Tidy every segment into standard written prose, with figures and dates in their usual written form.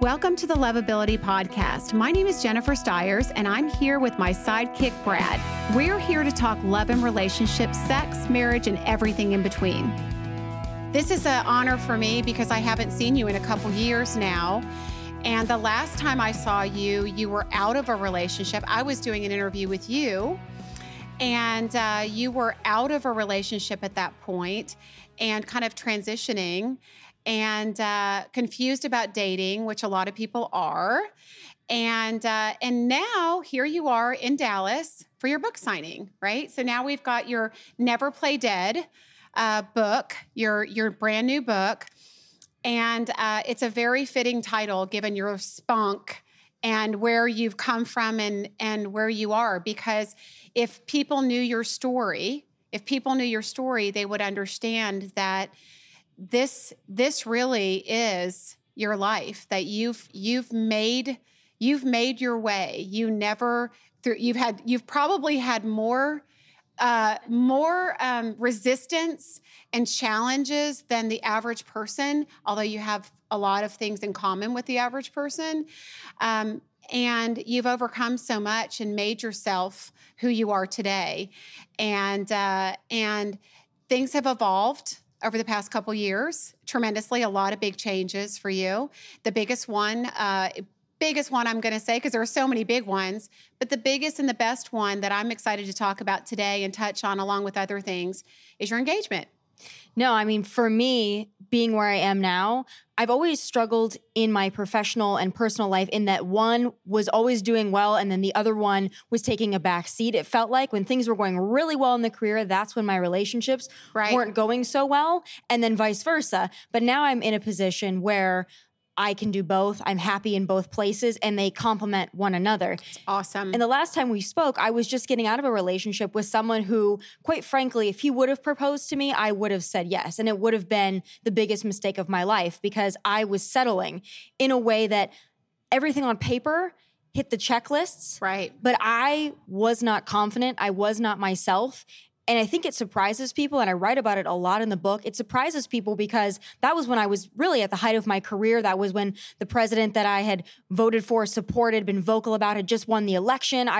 Welcome to the Lovability Podcast. My name is Jennifer Stiers, and I'm here with my sidekick, Brad. We're here to talk love and relationships, sex, marriage, and everything in between. This is an honor for me because I haven't seen you in a couple years now. And the last time I saw you, you were out of a relationship. I was doing an interview with you, and you were out of a relationship at that point and kind of transitioning. And confused about dating, which a lot of people are. And now here you are in Dallas for your book signing, right? So now we've got your Never Play Dead book, your brand new book. And it's a very fitting title given your spunk and where you've come from and where you are. Because if people knew your story, they would understand that this really is your life, that you've made your way. You've probably had more resistance and challenges than the average person, although you have a lot of things in common with the average person. And you've overcome so much and made yourself who you are today. And things have evolved over the past couple years, tremendously, a lot of big changes for you. The biggest one I'm going to say, because there are so many big ones, but the biggest and the best one that I'm excited to talk about today and touch on along with other things is your engagement. No, I mean, for me, being where I am now, I've always struggled in my professional and personal life in that one was always doing well and then the other one was taking a back seat. It felt like when things were going really well in the career, that's when my relationships weren't going so well, and then vice versa. But now I'm in a position where I can do both. I'm happy in both places and they complement one another. It's awesome. And the last time we spoke, I was just getting out of a relationship with someone who, quite frankly, if he would have proposed to me, I would have said yes. And it would have been the biggest mistake of my life because I was settling in a way that everything on paper hit the checklists. Right. But I was not confident. I was not myself. And I think it surprises people, and I write about it a lot in the book. It surprises people because that was when I was really at the height of my career. That was when the president that I had voted for, supported, been vocal about, had just won the election.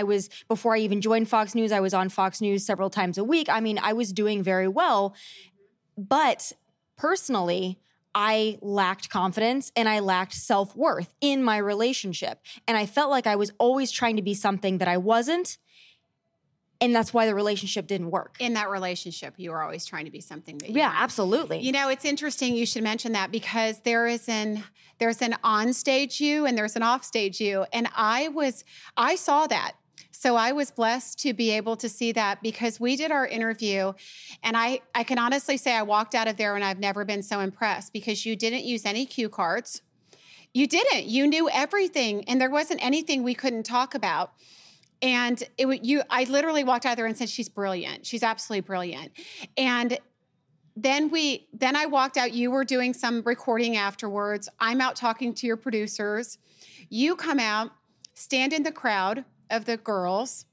Before I even joined Fox News, I was on Fox News several times a week. I mean, I was doing very well. But personally, I lacked confidence and I lacked self-worth in my relationship. And I felt like I was always trying to be something that I wasn't. And that's why the relationship didn't work. In that relationship, you were always trying to be something that you weren't. Absolutely. You know, it's interesting you should mention that because there's an on-stage you and there's an off-stage you. And I saw that. So I was blessed to be able to see that because we did our interview and I can honestly say I walked out of there and I've never been so impressed because you didn't use any cue cards. You didn't. You knew everything and there wasn't anything we couldn't talk about. And I literally walked out there and said, she's brilliant. She's absolutely brilliant. And then I walked out. You were doing some recording afterwards. I'm out talking to your producers. You come out, stand in the crowd of the girls.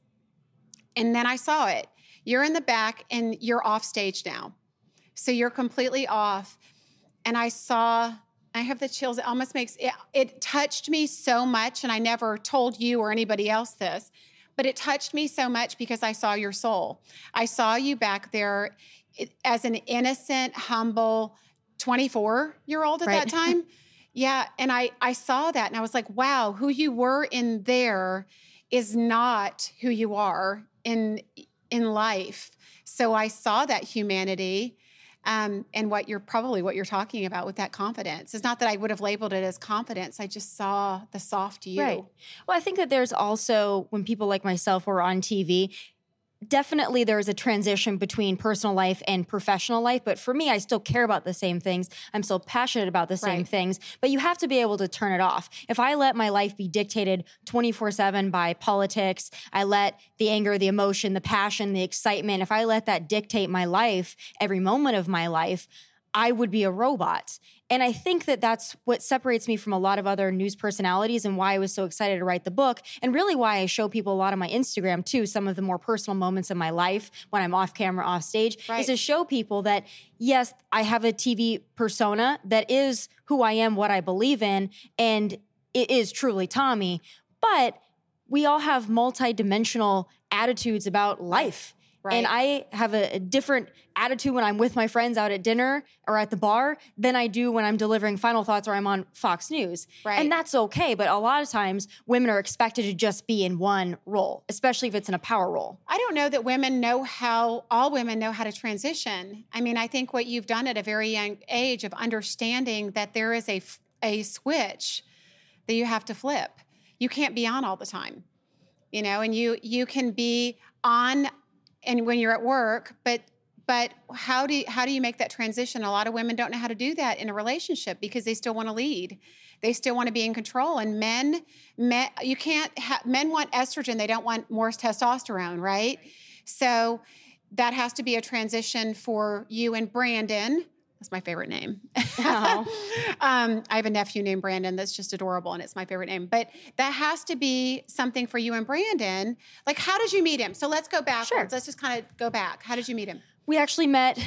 And then I saw it. You're in the back and you're off stage now. So you're completely off. And I have the chills. It almost makes it, it touched me so much. And I never told you or anybody else this. But it touched me so much because I saw your soul. I saw you back there as an innocent, humble 24-year-old at that time. Yeah. And I saw that and I was like, wow, who you were in there is not who you are in life. So I saw that humanity and what you're talking about with that confidence. It's not that I would have labeled it as confidence. I just saw the soft you. Right. Well, I think that there's also, when people like myself were on TV, definitely there's a transition between personal life and professional life. But for me, I still care about the same things. I'm still passionate about the same things. But you have to be able to turn it off. If I let my life be dictated 24/7 by politics, I let the anger, the emotion, the passion, the excitement, if I let that dictate my life, every moment of my life, I would be a robot. And I think that that's what separates me from a lot of other news personalities and why I was so excited to write the book and really why I show people a lot on my Instagram too, some of the more personal moments of my life when I'm off camera, off stage, is to show people that, yes, I have a TV persona that is who I am, what I believe in, and it is truly Tomi, but we all have multidimensional attitudes about life. Right. And I have a different attitude when I'm with my friends out at dinner or at the bar than I do when I'm delivering final thoughts or I'm on Fox News. Right. And that's okay. But a lot of times women are expected to just be in one role, especially if it's in a power role. I don't know that women know how, all women know how to transition. I mean, I think what you've done at a very young age of understanding that there is a switch that you have to flip. You can't be on all the time, you know, and you can be on and when you're at work, but how do you make that transition? A lot of women don't know how to do that in a relationship because they still want to lead. They still want to be in control. And men you can't men want estrogen, they don't want more testosterone, right? So that has to be a transition for you and Brandon. That's my favorite name. Oh. I have a nephew named Brandon that's just adorable, and it's my favorite name. But that has to be something for you and Brandon. Like, how did you meet him? So let's go backwards. Sure. Let's just kind of go back. How did you meet him? We actually met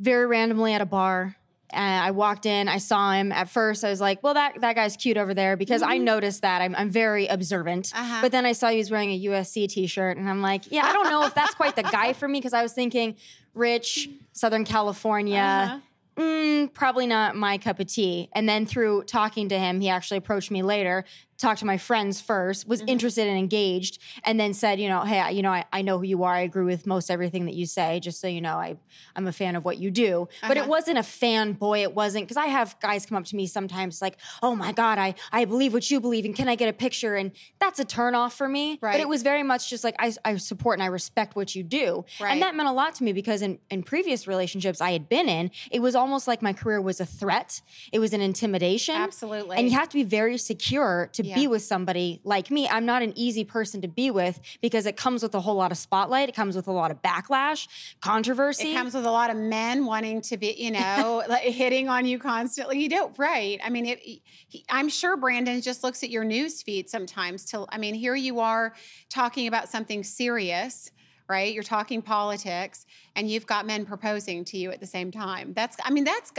very randomly at a bar. I walked in. I saw him. At first, I was like, well, that guy's cute over there because I noticed that. I'm very observant. Uh-huh. But then I saw he was wearing a USC t-shirt, and I'm like, yeah, I don't know if that's quite the guy for me because I was thinking rich, Southern California, probably not my cup of tea. And then through talking to him, he actually approached me later, talked to my friends first, was interested and engaged, and then said, you know, hey, you know, I know who you are. I agree with most everything that you say. Just so you know, I'm a fan of what you do. But it wasn't a fanboy. It wasn't, because I have guys come up to me sometimes like, oh my God, I believe what you believe, and can I get a picture? And that's a turnoff for me. Right. But it was very much just like, I support and I respect what you do. Right. And that meant a lot to me because in previous relationships I had been in, it was almost like my career was a threat. It was an intimidation. Absolutely. And you have to be very secure to be with somebody like me. I'm not an easy person to be with because it comes with a whole lot of spotlight. It comes with a lot of backlash, controversy. It comes with a lot of men wanting to be, you know, like hitting on you constantly. You don't, right? I mean, I'm sure Brandon just looks at your news feed sometimes. Here you are talking about something serious, right? You're talking politics, and you've got men proposing to you at the same time. That's got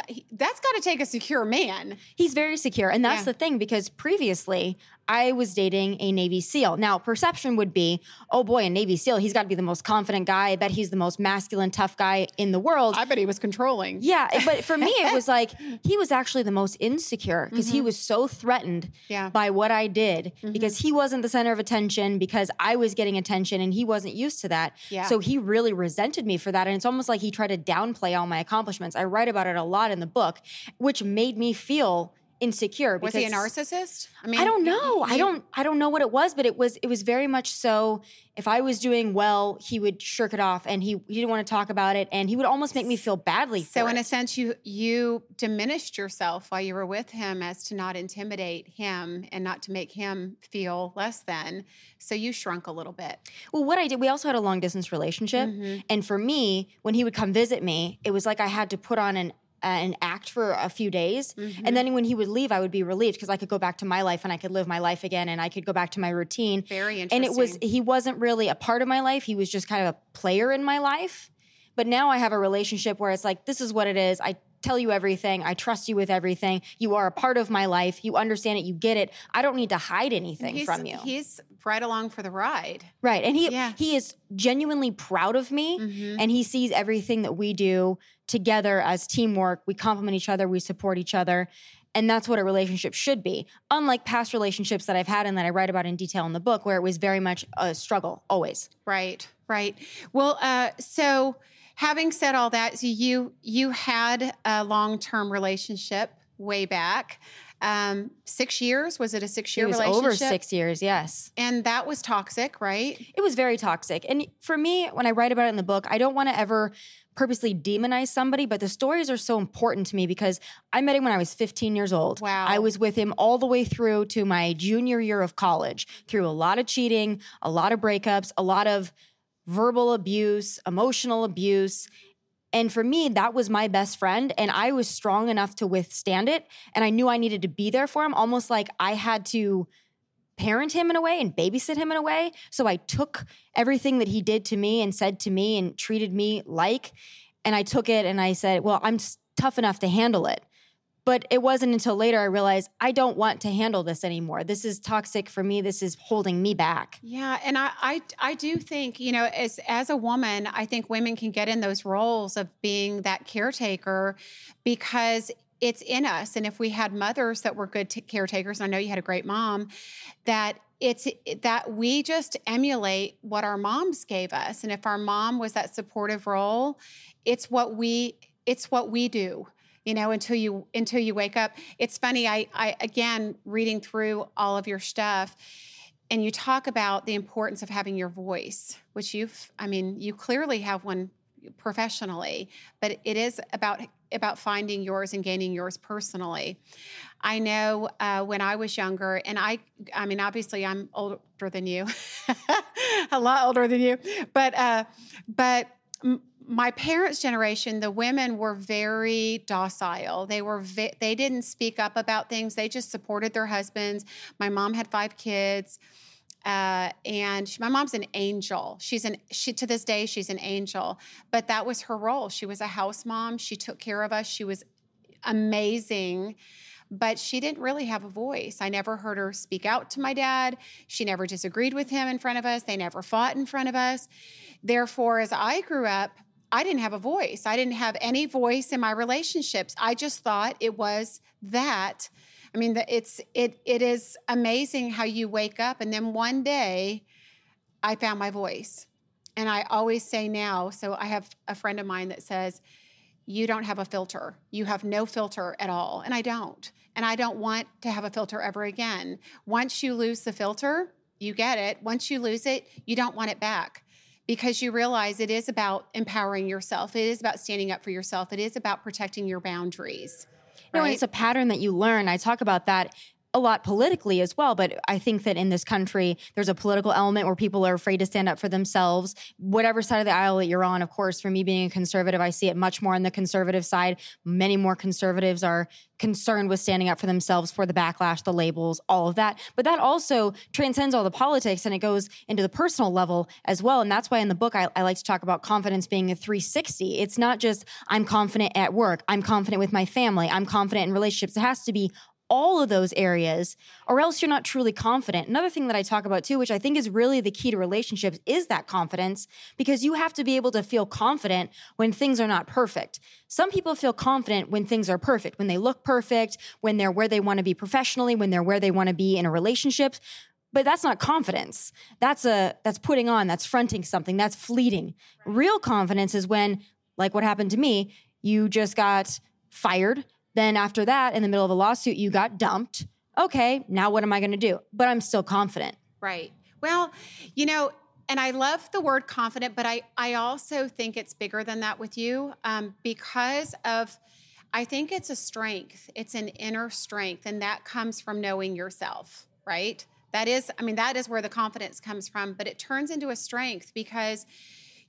to take a secure man. He's very secure. And that's the thing, because previously I was dating a Navy SEAL. Now, perception would be, oh boy, a Navy SEAL, he's got to be the most confident guy. I bet he's the most masculine, tough guy in the world. I bet he was controlling. Yeah. But for me, it was like, he was actually the most insecure because he was so threatened by what I did because he wasn't the center of attention, because I was getting attention and he wasn't used to that. Yeah. So he really resented me for that. And it's almost like he tried to downplay all my accomplishments. I write about it a lot in the book, which made me feel insecure. Was he a narcissist? I mean, I don't know. I don't know what it was, but it was very much so. If I was doing well, he would shirk it off, and he didn't want to talk about it, and he would almost make me feel badly for it. So in a sense, you diminished yourself while you were with him as to not intimidate him and not to make him feel less than. So you shrunk a little bit. Well, what I did, we also had a long-distance relationship, and for me, when he would come visit me, it was like I had to put on an act for a few days. And then when he would leave, I would be relieved because I could go back to my life and I could live my life again and I could go back to my routine. Very interesting. And he wasn't really a part of my life. He was just kind of a player in my life. But now I have a relationship where it's like, this is what it is. I tell you everything. I trust you with everything. You are a part of my life. You understand it. You get it. I don't need to hide anything from you. He's right along for the ride. Right. And he is genuinely proud of me, and he sees everything that we do together as teamwork. We complement each other. We support each other. And that's what a relationship should be. Unlike past relationships that I've had and that I write about in detail in the book, where it was very much a struggle always. Right. Right. Well, so having said all that, so you had a long-term relationship way back. 6 years? Was it a 6-year relationship? It was over 6 years, yes. And that was toxic, right? It was very toxic. And for me, when I write about it in the book, I don't want to ever purposely demonize somebody, but the stories are so important to me because I met him when I was 15 years old. Wow. I was with him all the way through to my junior year of college, through a lot of cheating, a lot of breakups, a lot of verbal abuse, emotional abuse. And for me, that was my best friend. And I was strong enough to withstand it. And I knew I needed to be there for him, almost like I had to parent him in a way and babysit him in a way. So I took everything that he did to me and said to me and treated me like, and I took it and I said, well, I'm tough enough to handle it. But it wasn't until later I realized I don't want to handle this anymore. This is toxic for me. This is holding me back. Yeah. And I do think, you know, as a woman, I think women can get in those roles of being that caretaker because it's in us. And if we had mothers that were good caretakers, and I know you had a great mom, that it's that we just emulate what our moms gave us. And if our mom was that supportive role, it's what we do, you know, until you wake up. It's funny. I again, reading through all of your stuff, and you talk about the importance of having your voice, which you clearly have one professionally, but it is about finding yours and gaining yours personally. I know when I was younger, and I mean, obviously I'm older than you, a lot older than you, but my parents' generation, the women were very docile. They didn't speak up about things. They just supported their husbands. My mom had 5 kids. And my mom's an angel. To this day, she's an angel, but that was her role. She was a house mom. She took care of us. She was amazing, but she didn't really have a voice. I never heard her speak out to my dad. She never disagreed with him in front of us. They never fought in front of us. Therefore, as I grew up, I didn't have a voice. I didn't have any voice in my relationships. I just thought it was that. I mean, it is amazing how you wake up, and then one day I found my voice. And I always say now, so I have a friend of mine that says, you don't have a filter. You have no filter at all. And I don't. And I don't want to have a filter ever again. Once you lose the filter, you get it. Once you lose it, you don't want it back. Because you realize it is about empowering yourself. It is about standing up for yourself. It is about protecting your boundaries. Right? No, it's a pattern that you learn. I talk about that a lot politically as well, but I think that in this country, there's a political element where people are afraid to stand up for themselves. Whatever side of the aisle that you're on, of course, for me being a conservative, I see it much more on the conservative side. Many more conservatives are concerned with standing up for themselves, for the backlash, the labels, all of that. But that also transcends all the politics, and it goes into the personal level as well. And that's why in the book, I like to talk about confidence being a 360. It's not just, I'm confident at work, I'm confident with my family, I'm confident in relationships. It has to be all of those areas, or else you're not truly confident. Another thing that I talk about too, which I think is really the key to relationships, is that confidence, because you have to be able to feel confident when things are not perfect. Some people feel confident when things are perfect, when they look perfect, when they're where they want to be professionally, when they're where they want to be in a relationship. But that's not confidence. That's putting on, that's fronting something, that's fleeting. Real confidence is when, like what happened to me, you just got fired. Then after that, in the middle of a lawsuit, you got dumped. Okay, now what am I going to do? But I'm still confident. Right. Well, you know, and I love the word confident, but I also think it's bigger than that with you because of, I think it's a strength. It's an inner strength, and that comes from knowing yourself, right? That is where the confidence comes from, but it turns into a strength because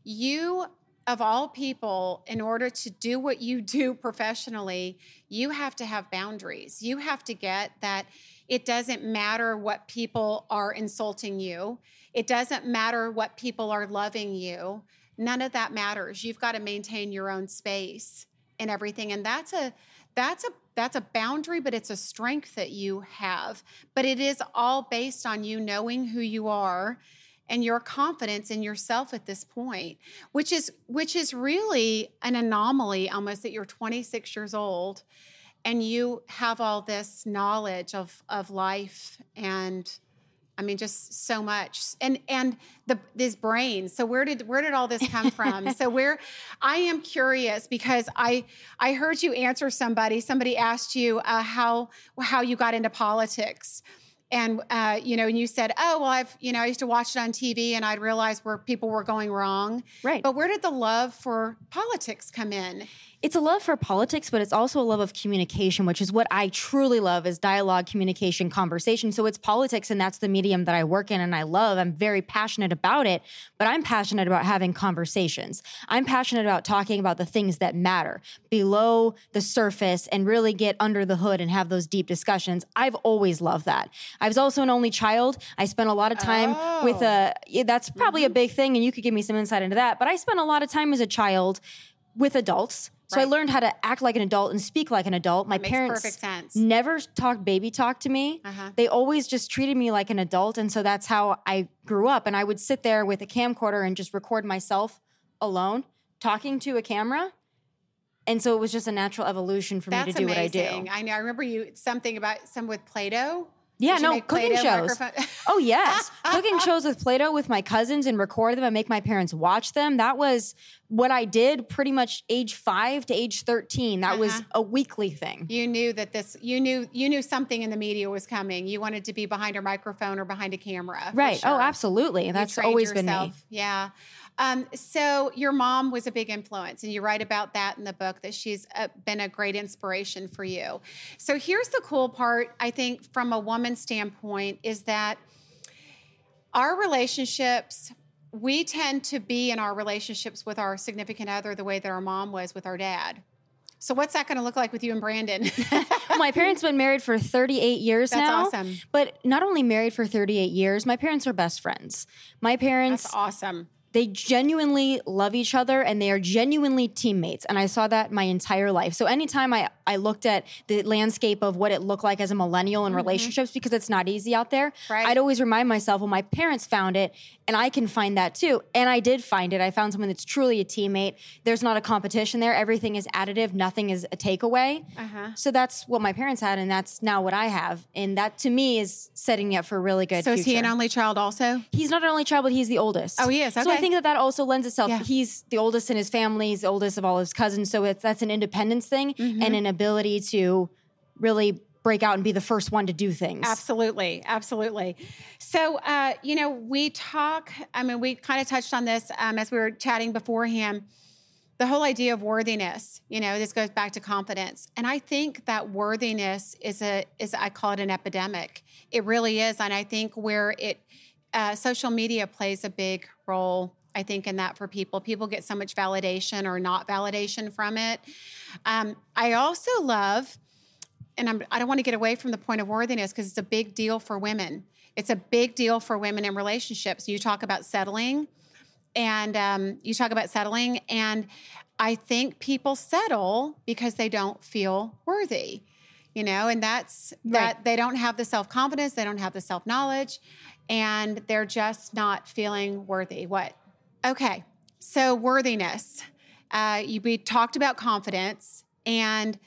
you, of all people, in order to do what you do professionally, you have to have boundaries. You have to get that it doesn't matter what people are insulting you. It doesn't matter what people are loving you. None of that matters. You've got to maintain your own space and everything. And that's a boundary, but it's a strength that you have. But it is all based on you knowing who you are and your confidence in yourself at this point, which is really an anomaly almost that you're 26 years old and you have all this knowledge of life and, I mean, just so much. And this brain. So where did all this come from? I am curious because I heard you answer somebody asked you how you got into politics. And, you know, and you said, oh, well, I used to watch it on TV and I'd realize where people were going wrong. Right. But where did the love for politics come in? It's a love for politics, but it's also a love of communication, which is what I truly love, is dialogue, communication, conversation. So it's politics, and that's the medium that I work in and I love. I'm very passionate about it, but I'm passionate about having conversations. I'm passionate about talking about the things that matter below the surface and really get under the hood and have those deep discussions. I've always loved that. I was also an only child. I spent a lot of time that's probably a big thing, and you could give me some insight into that, but I spent a lot of time as a child with adults. So I learned how to act like an adult and speak like an adult. My parents never talked baby talk to me. Uh-huh. They always just treated me like an adult. And so that's how I grew up. And I would sit there with a camcorder and just record myself alone talking to a camera. And so it was just a natural evolution for me to do what I do. I know. I remember you something about some with Play-Doh. Yeah, no, cooking shows. Oh, yes. Cooking shows with Play-Doh with my cousins and record them and make my parents watch them. That was what I did pretty much age 5 to age 13. That was a weekly thing. You knew that this, you knew something in the media was coming. You wanted to be behind a microphone or behind a camera. Right. Sure. Oh, absolutely. And that's always been me. Yeah. So your mom was a big influence, and you write about that in the book, that she's been a great inspiration for you. So here's the cool part, I think, from a woman's standpoint, is that our relationships, we tend to be in our relationships with our significant other the way that our mom was with our dad. So what's that going to look like with you and Brandon? My parents have been married for 38 years now. That's awesome. But not only married for 38 years, my parents are best friends. My parents... That's awesome. They genuinely love each other, and they are genuinely teammates. And I saw that my entire life. So anytime I looked at the landscape of what it looked like as a millennial in relationships, because it's not easy out there, I'd always remind myself, well, my parents found it, and I can find that too. And I did find it. I found someone that's truly a teammate. There's not a competition there. Everything is additive. Nothing is a takeaway. Uh-huh. So that's what my parents had, and that's now what I have. And that, to me, is setting me up for a really good future. So is he an only child also? He's not an only child, but he's the oldest. Oh, he is. Okay. So I think that also lends itself. Yeah. He's the oldest in his family. He's the oldest of all his cousins. So that's an independence thing and an ability to really break out and be the first one to do things. Absolutely. Absolutely. So, we kind of touched on this as we were chatting beforehand, the whole idea of worthiness, this goes back to confidence. And I think that worthiness is I call it an epidemic. It really is. And I think where social media plays a big role, I think, in that for people. People get so much validation or not validation from it. I also love, and I don't want to get away from the point of worthiness because it's a big deal for women. It's a big deal for women in relationships. You talk about settling, and I think people settle because they don't feel worthy, and that's that they don't have the self-confidence, they don't have the self-knowledge, and they're just not feeling worthy. What? Okay. So worthiness. We talked about confidence, and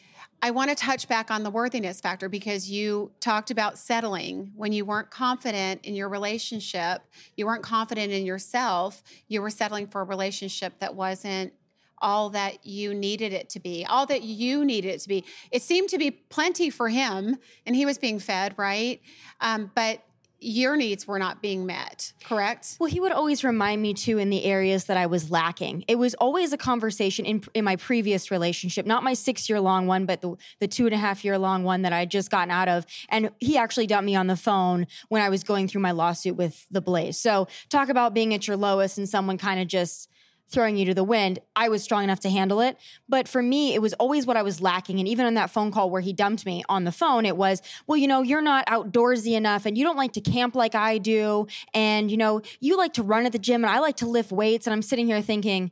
I want to touch back on the worthiness factor because you talked about settling when you weren't confident in your relationship, you weren't confident in yourself, you were settling for a relationship that wasn't all that you needed it to be, all that you needed it to be. It seemed to be plenty for him, and he was being fed, right? But your needs were not being met, correct? Well, he would always remind me too in the areas that I was lacking. It was always a conversation in my previous relationship, not my 6-year-long one, but the 2.5-year-long one that I had just gotten out of. And he actually dumped me on the phone when I was going through my lawsuit with The Blaze. So talk about being at your lowest and someone kind of just throwing you to the wind. I was strong enough to handle it. But for me, it was always what I was lacking. And even on that phone call where he dumped me on the phone, it was, well, you're not outdoorsy enough, and you don't like to camp like I do. And, you like to run at the gym, and I like to lift weights. And I'm sitting here thinking,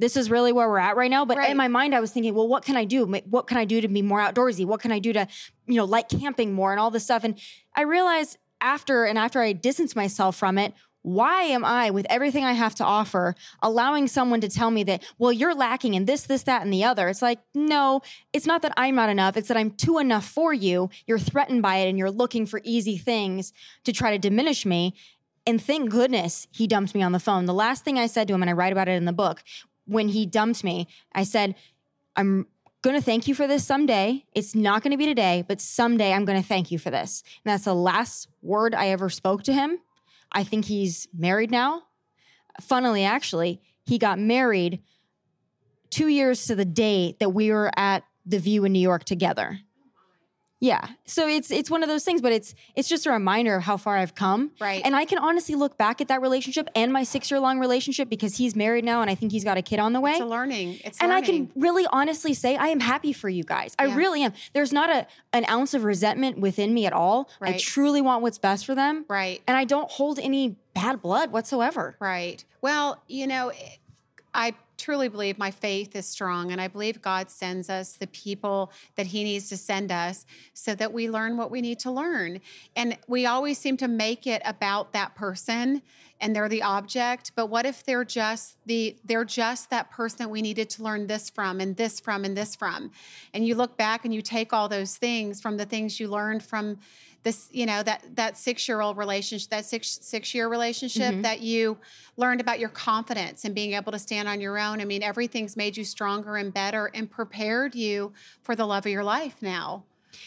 this is really where we're at right now. But in my mind, I was thinking, well, what can I do? What can I do to be more outdoorsy? What can I do to, like camping more and all this stuff? And I realized after I distanced myself from it, why am I, with everything I have to offer, allowing someone to tell me that, well, you're lacking in this, that, and the other? It's like, no, it's not that I'm not enough. It's that I'm too enough for you. You're threatened by it, and you're looking for easy things to try to diminish me. And thank goodness he dumped me on the phone. The last thing I said to him, and I write about it in the book, when he dumped me, I said, I'm going to thank you for this someday. It's not going to be today, but someday I'm going to thank you for this. And that's the last word I ever spoke to him. I think he's married now. Funnily, actually, he got married 2 years to the day that we were at The View in New York together. Yeah. So it's one of those things, but it's just a reminder of how far I've come. Right. And I can honestly look back at that relationship and my 6-year-long relationship, because he's married now, and I think he's got a kid on the way. It's learning. I can really honestly say I am happy for you guys. I really am. There's not an ounce of resentment within me at all. Right. I truly want what's best for them. Right. And I don't hold any bad blood whatsoever. Right. Well, I truly believe my faith is strong, and I believe God sends us the people that he needs to send us so that we learn what we need to learn. And we always seem to make it about that person and they're the object, but what if they're just that person that we needed to learn this from and this from and this from? And you look back and you take all those things from the things you learned from this, you know, that 6-year-old relationship, that six-year relationship, mm-hmm. that you learned about your confidence and being able to stand on your own. I mean, everything's made you stronger and better and prepared you for the love of your life now.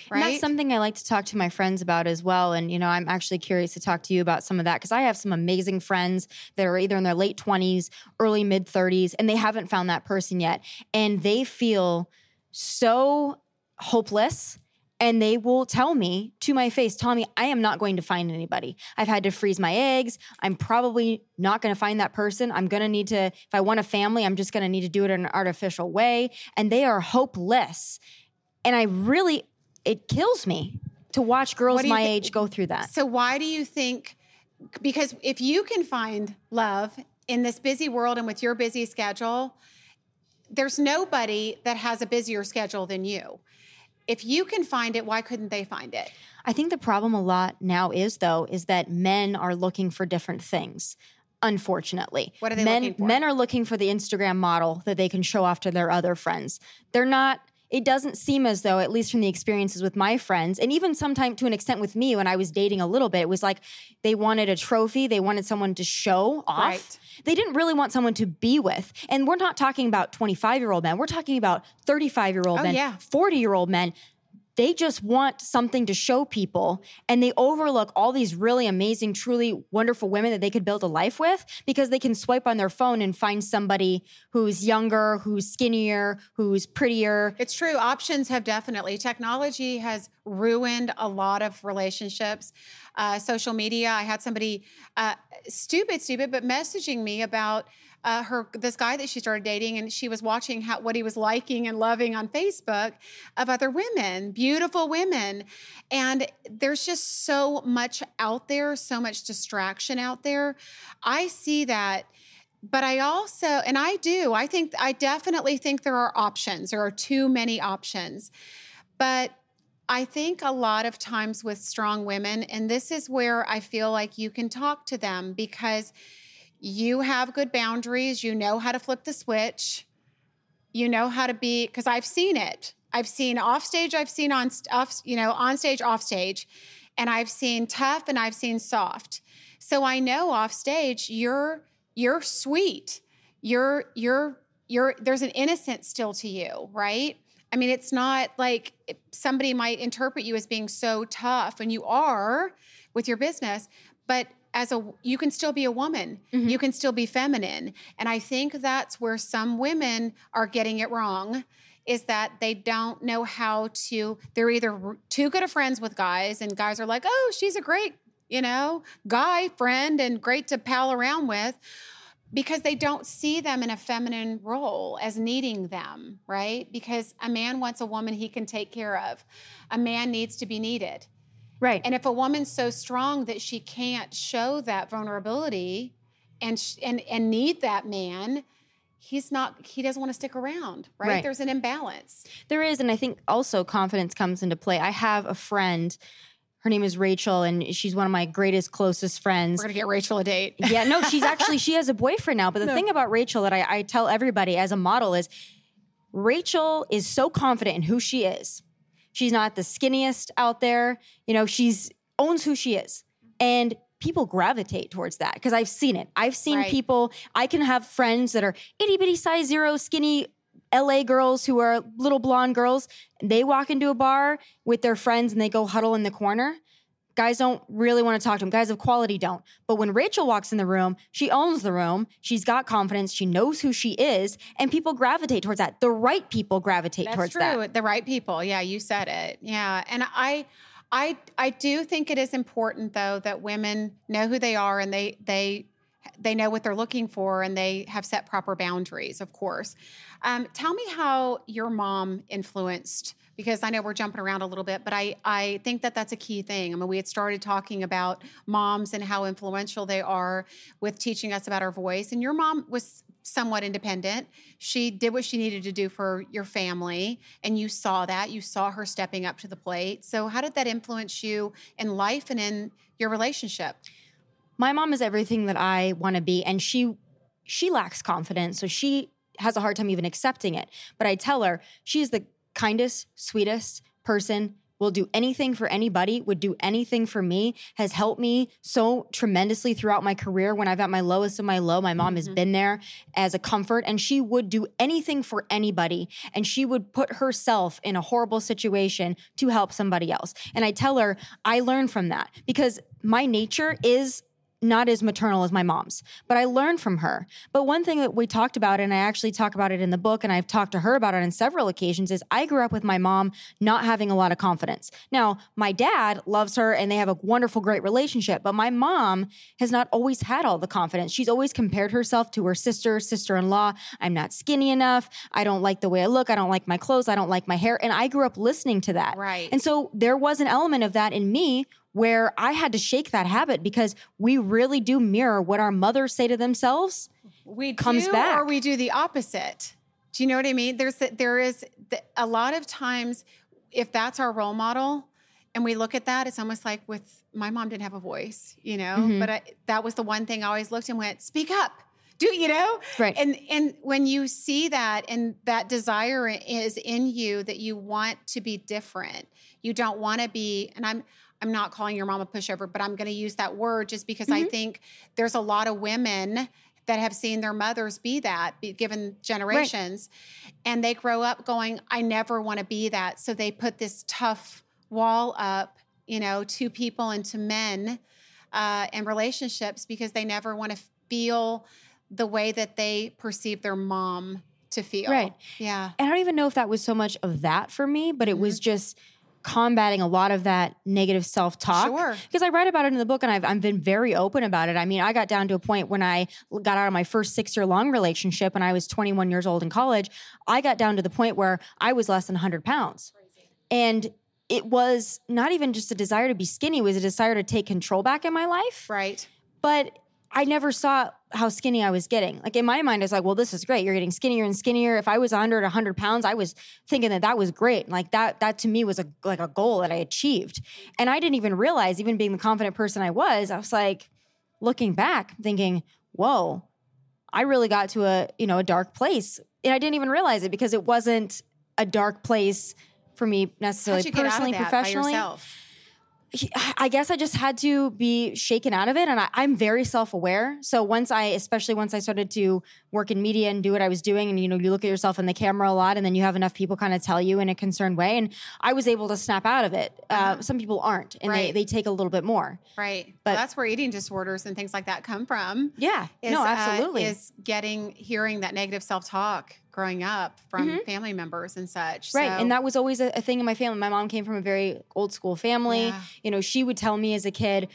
Right? And that's something I like to talk to my friends about as well. And, you know, I'm actually curious to talk to you about some of that because I have some amazing friends that are either in their late 20s, early mid 30s, and they haven't found that person yet. And they feel so hopeless. And they will tell me to my face, Tomi, I am not going to find anybody. I've had to freeze my eggs. I'm probably not going to find that person. I'm going to need to, if I want a family, I'm just going to need to do it in an artificial way. And they are hopeless. And it kills me to watch girls my age go through that. So why do you think, because if you can find love in this busy world and with your busy schedule, there's nobody that has a busier schedule than you. If you can find it, why couldn't they find it? I think the problem a lot now is that men are looking for different things, unfortunately. What are they looking for? Men are looking for the Instagram model that they can show off to their other friends. It doesn't seem as though, at least from the experiences with my friends, and even sometimes to an extent with me when I was dating a little bit, it was like they wanted a trophy. They wanted someone to show off. Right. They didn't really want someone to be with. And we're not talking about 25-year-old men. We're talking about 35-year-old men, 40-year-old men. They just want something to show people, and they overlook all these really amazing, truly wonderful women that they could build a life with because they can swipe on their phone and find somebody who's younger, who's skinnier, who's prettier. It's true. Options have technology has ruined a lot of relationships. Social media, I had somebody, stupid, but messaging me about this guy that she started dating, and she was watching what he was liking and loving on Facebook of other women, beautiful women. And there's just so much out there, so much distraction out there. I see that. But I also, and I definitely think there are options. There are too many options. But I think a lot of times with strong women, and this is where I feel like you can talk to them because you have good boundaries. You know how to flip the switch. You know how to be, because I've seen it. I've seen off stage. I've seen on stage, off stage, and I've seen tough and I've seen soft. So I know off stage, you're sweet. There's an innocence still to you, right? I mean, it's not like somebody might interpret you as being so tough, and you are with your business, but you can still be a woman. Mm-hmm. You can still be feminine. And I think that's where some women are getting it wrong, is that they don't know how to, they're either too good of friends with guys, and guys are like, oh, she's a great, guy friend and great to pal around with, because they don't see them in a feminine role as needing them, right? Because a man wants a woman he can take care of. A man needs to be needed. Right. And if a woman's so strong that she can't show that vulnerability and need that man, he doesn't want to stick around, right? There's an imbalance. There is, and I think also confidence comes into play. I have a friend, her name is Rachel, and she's one of my greatest, closest friends. We're going to get Rachel a date. Yeah, no, she has a boyfriend now. But the thing about Rachel that I tell everybody as a model is Rachel is so confident in who she is. She's not the skinniest out there. You know, she owns who she is. And people gravitate towards that because I've seen it. I've seen people, I can have friends that are itty bitty size zero skinny LA girls who are little blonde girls. They walk into a bar with their friends and they go huddle in the corner. Guys don't really want to talk to them. Guys of quality don't. But when Rachel walks in the room, she owns the room. She's got confidence. She knows who she is. And people gravitate towards that. The right people gravitate towards that. That's true. The right people. Yeah, you said it. Yeah. And I do think it is important, though, that women know who they are and they know what they're looking for, and they have set proper boundaries, of course. Tell me how your mom influenced, because I know we're jumping around a little bit, but I think that that's a key thing. I mean, we had started talking about moms and how influential they are with teaching us about our voice. And your mom was somewhat independent. She did what she needed to do for your family, and you saw that. You saw her stepping up to the plate. So how did that influence you in life and in your relationship? My mom is everything that I want to be, and she lacks confidence, so she has a hard time even accepting it. But I tell her she's the kindest, sweetest person, will do anything for anybody, would do anything for me, has helped me so tremendously throughout my career. When I've at my lowest of my low, my mom has been there as a comfort, and she would do anything for anybody. And she would put herself in a horrible situation to help somebody else. And I tell her, I learned from that because my nature is not as maternal as my mom's, but I learned from her. But one thing that we talked about, and I actually talk about it in the book, and I've talked to her about it on several occasions, is I grew up with my mom not having a lot of confidence. Now, my dad loves her and they have a wonderful, great relationship, but my mom has not always had all the confidence. She's always compared herself to her sister-in-law. I'm not skinny enough. I don't like the way I look. I don't like my clothes. I don't like my hair. And I grew up listening to that. Right. And so there was an element of that in me where I had to shake that habit because we really do mirror what our mothers say to themselves. We comes do, back. Or we do the opposite. Do you know what I mean? There is a lot of times if that's our role model and we look at that, it's almost like with my mom didn't have a voice, you know, but that was the one thing I always looked and went, speak up, do you know? Right. And when you see that and that desire is in you that you want to be different, you don't want to be, and I'm not calling your mom a pushover, but I'm going to use that word just because I think there's a lot of women that have seen their mothers be that, given generations, and they grow up going, I never want to be that. So they put this tough wall up, you know, to people and to men and relationships because they never want to feel the way that they perceive their mom to feel. Right. Yeah. And I don't even know if that was so much of that for me, but it was just combating a lot of that negative self-talk. Sure. Because I write about it in the book and I've been very open about it. I mean, I got down to a point when I got out of my first 6-year-long relationship and I was 21 years old in college, I got down to the point where I was less than 100 pounds. Crazy. And it was not even just a desire to be skinny, it was a desire to take control back in my life. Right. But I never saw how skinny I was getting. Like in my mind, it's like, well, this is great. You're getting skinnier and skinnier. If I was under 100 pounds, I was thinking that was great. Like that to me was a goal that I achieved. And I didn't even realize, even being the confident person I was like looking back thinking, whoa, I really got to a dark place. And I didn't even realize it because it wasn't a dark place for me necessarily personally, professionally. I guess I just had to be shaken out of it. And I'm very self-aware. So especially once I started to work in media and do what I was doing, and, you know, you look at yourself in the camera a lot and then you have enough people kind of tell you in a concerned way. And I was able to snap out of it. Some people aren't, and they take a little bit more. Right. But well, that's where eating disorders and things like that come from. Yeah. Absolutely. Is hearing that negative self-talk growing up from family members and such. Right. So. And that was always a thing in my family. My mom came from a very old school family. Yeah. You know, she would tell me as a kid,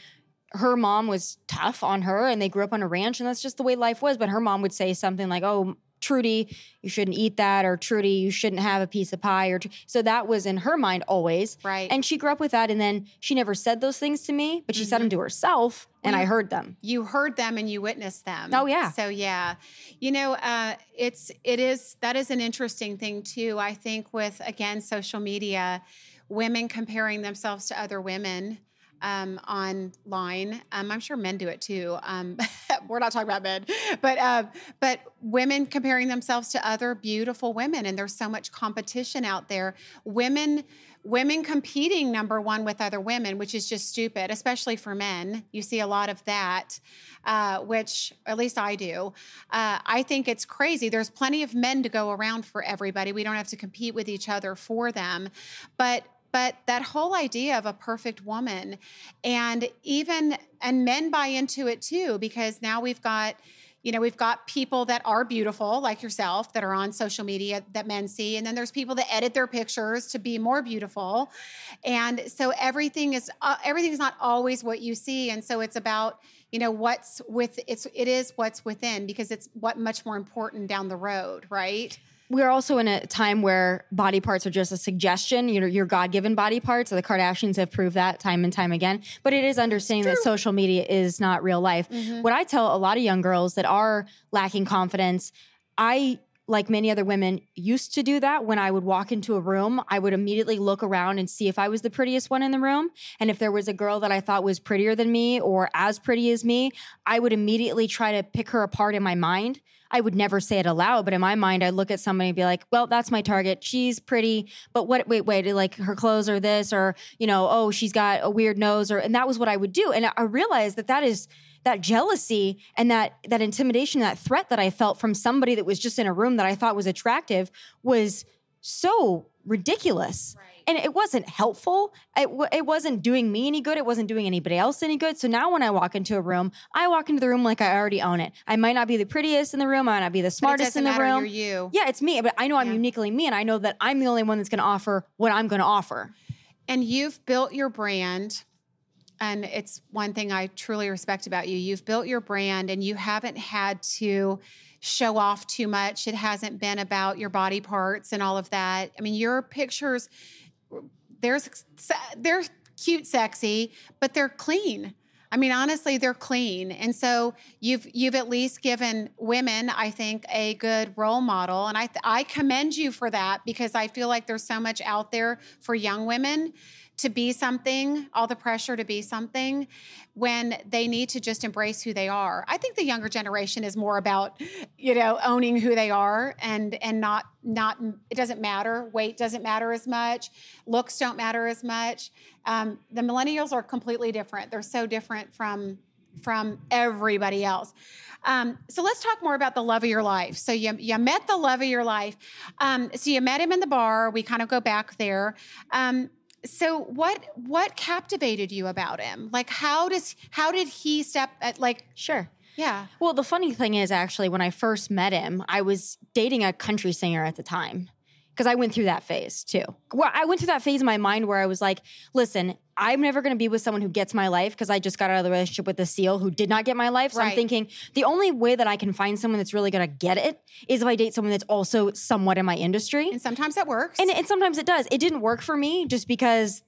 her mom was tough on her and they grew up on a ranch and that's just the way life was. But her mom would say something like, oh, Trudy, you shouldn't eat that, or Trudy, you shouldn't have a piece of pie. So that was in her mind always. Right. And she grew up with that. And then she never said those things to me, but she said them to herself and I heard them. You heard them and you witnessed them. Oh, yeah. So, yeah. You know, that is an interesting thing too. I think with, again, social media, women comparing themselves to other women online. I'm sure men do it too. We're not talking about men, but women comparing themselves to other beautiful women. And there's so much competition out there. Women competing, number one, with other women, which is just stupid, especially for men. You see a lot of that, which at least I do. I think it's crazy. There's plenty of men to go around for everybody. We don't have to compete with each other for them, But that whole idea of a perfect woman, and men buy into it too, because now we've got people that are beautiful like yourself that are on social media that men see. And then there's people that edit their pictures to be more beautiful. And so everything's not always what you see. And so it's about, you know, what's within, because it's much more important down the road. Right. We're also in a time where body parts are just a suggestion. Your God-given body parts. So the Kardashians have proved that time and time again. But it is understanding that social media is not real life. Mm-hmm. What I tell a lot of young girls that are lacking confidence, I, like many other women, used to do that. When I would walk into a room, I would immediately look around and see if I was the prettiest one in the room. And if there was a girl that I thought was prettier than me or as pretty as me, I would immediately try to pick her apart in my mind. I would never say it aloud, but in my mind, I look at somebody and be like, well, that's my target. She's pretty, but what, wait, like her clothes are this, or, you know, oh, she's got a weird nose, or, and that was what I would do. And I realized that is that jealousy and that intimidation, that threat that I felt from somebody that was just in a room that I thought was attractive was so ridiculous. Right. And it wasn't helpful. It wasn't doing me any good. It wasn't doing anybody else any good. So now when I walk into a room, I walk into the room like I already own it. I might not be the prettiest in the room. I might not be the smartest in the room. You're you. Yeah, it's me. But I know I'm uniquely me, and I know that I'm the only one that's going to offer what I'm going to offer. And you've built your brand, and it's one thing I truly respect about you. You've built your brand, and you haven't had to show off too much. It hasn't been about your body parts and all of that. I mean, your pictures, they're cute, sexy, but they're clean. I mean, honestly, they're clean. And so you've at least given women, I think, a good role model. And I commend you for that, because I feel like there's so much out there for young women to be something, all the pressure to be something, when they need to just embrace who they are. I think the younger generation is more about, you know, owning who they are, and not it doesn't matter. Weight doesn't matter as much. Looks don't matter as much. The millennials are completely different. They're so different from everybody else. So let's talk more about the love of your life. So you met the love of your life. So you met him in the bar. We kind of go back there. So what captivated you about him? Like, how did he step at, like, sure. Yeah. Well, the funny thing is, actually, when I first met him, I was dating a country singer at the time, because I went through that phase too. Well, I went through that phase in my mind where I was like, listen, I'm never going to be with someone who gets my life, because I just got out of the relationship with a SEAL who did not get my life. So right. I'm thinking the only way that I can find someone that's really going to get it is if I date someone that's also somewhat in my industry. And sometimes that works. And sometimes it does. It didn't work for me, just because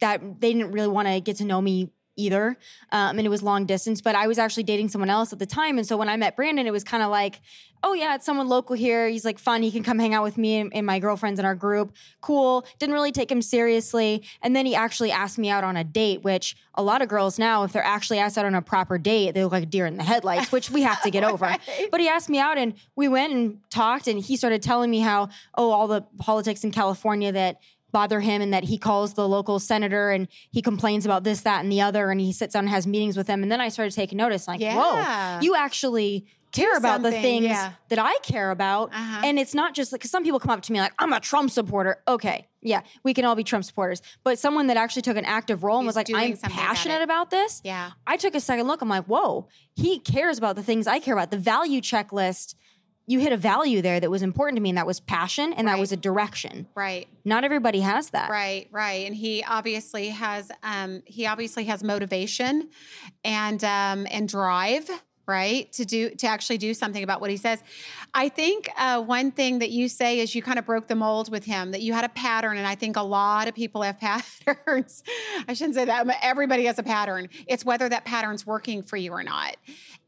that they didn't really want to get to know me either. And it was long distance, but I was actually dating someone else at the time. And so when I met Brandon, it was kind of like, oh yeah, it's someone local here. He's like fun. He can come hang out with me and my girlfriends in our group. Cool. Didn't really take him seriously. And then he actually asked me out on a date, which a lot of girls now, if they're actually asked out on a proper date, they look like deer in the headlights, which we have to get over. But he asked me out, and we went and talked, and he started telling me how, oh, all the politics in California that bother him, and that he calls the local senator and he complains about this, that, and the other, and he sits down and has meetings with them. And then I started taking notice, like, whoa, you actually care about the things that I care about. Uh-huh. And it's not just like, because some people come up to me like, I'm a Trump supporter. Okay, yeah, we can all be Trump supporters. But someone that actually took an active role and was like, I'm passionate about this. Yeah. I took a second look. I'm like, whoa, he cares about the things I care about. The value checklist, you hit a value there that was important to me, and that was passion, and that was a direction. Right. Not everybody has that. Right, right. And he obviously has motivation and drive, right, to actually do something about what he says. I think one thing that you say is you kind of broke the mold with him, that you had a pattern, and I think a lot of people have patterns. I shouldn't say that, but everybody has a pattern. It's whether that pattern's working for you or not.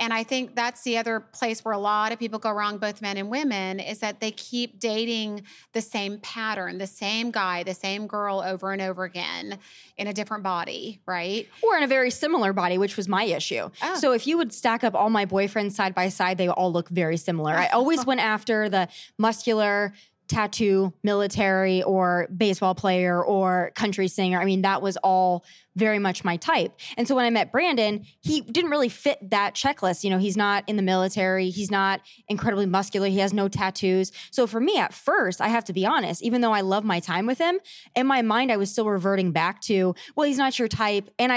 And I think that's the other place where a lot of people go wrong, both men and women, is that they keep dating the same pattern, the same guy, the same girl over and over again in a different body, right? Or in a very similar body, which was my issue. Oh. So if you would stack up all my boyfriends side by side, they all look very similar. I always went after the muscular, tattoo, military, or baseball player, or country singer. I mean, that was all very much my type. And so when I met Brandon, he didn't really fit that checklist. You know, he's not in the military. He's not incredibly muscular. He has no tattoos. So for me, at first, I have to be honest, even though I love my time with him, in my mind, I was still reverting back to, well, he's not your type. And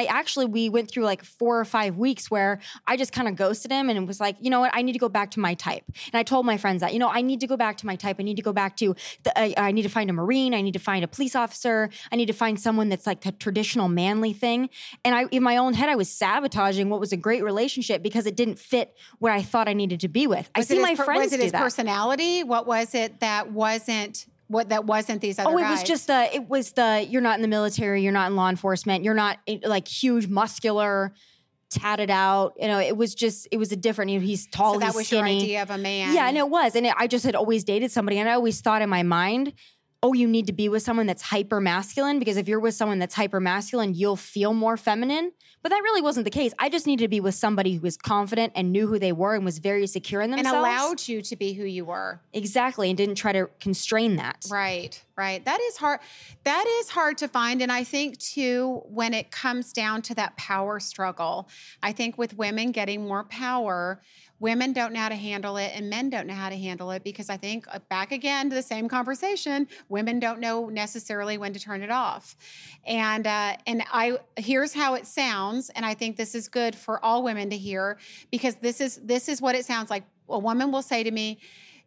we went through like 4 or 5 weeks where I just kind of ghosted him and was like, you know what? I need to go back to my type. And I told my friends that, you know, I need to go back to my type. I need to go back to to, I need to find a Marine, I need to find a police officer, I need to find someone that's like the traditional manly thing. And I, in my own head, I was sabotaging what was a great relationship because it didn't fit what I thought I needed to be with. I see my friends do that. Was it his personality? What was it that wasn't... What that wasn't these other guys. Oh, it was just it was you're not in the military, you're not in law enforcement, you're not like huge, muscular, tatted out. You know, it was a different, you know, he's tall, so that he's was skinny. Your idea of a man. Yeah, and it was. And I just had always dated somebody, and I always thought in my mind, oh, you need to be with someone that's hyper masculine, because if you're with someone that's hyper masculine, you'll feel more feminine. But that really wasn't the case. I just needed to be with somebody who was confident and knew who they were and was very secure in themselves. And allowed you to be who you were. Exactly. And didn't try to constrain that. Right, right. That is hard. That is hard to find. And I think too, when it comes down to that power struggle, I think with women getting more power, women don't know how to handle it and men don't know how to handle it, because I think back again to the same conversation, women don't know necessarily when to turn it off. And here's how it sounds. And I think this is good for all women to hear, because this is what it sounds like. A woman will say to me,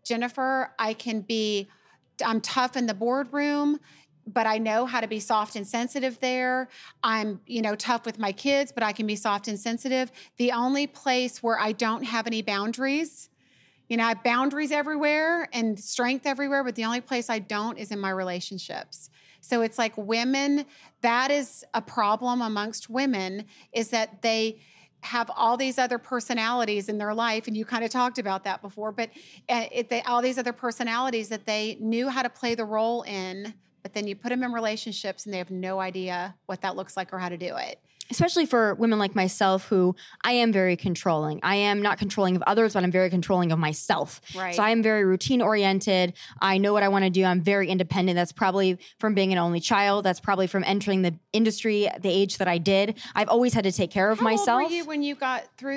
Jennifer, I'm tough in the boardroom, but I know how to be soft and sensitive there. I'm, tough with my kids, but I can be soft and sensitive. The only place where I don't have any boundaries, I have boundaries everywhere and strength everywhere, but the only place I don't is in my relationships. So it's like women, that is a problem amongst women, is that they have all these other personalities in their life, and you kind of talked about that before, but all these other personalities that they knew how to play the role in, but then you put them in relationships and they have no idea what that looks like or how to do it. Especially for women like myself, who I am very controlling. I am not controlling of others, but I'm very controlling of myself. Right. So I am very routine oriented. I know what I want to do. I'm very independent. That's probably from being an only child. That's probably from entering the industry at the age that I did. I've always had to take care of myself. How old were you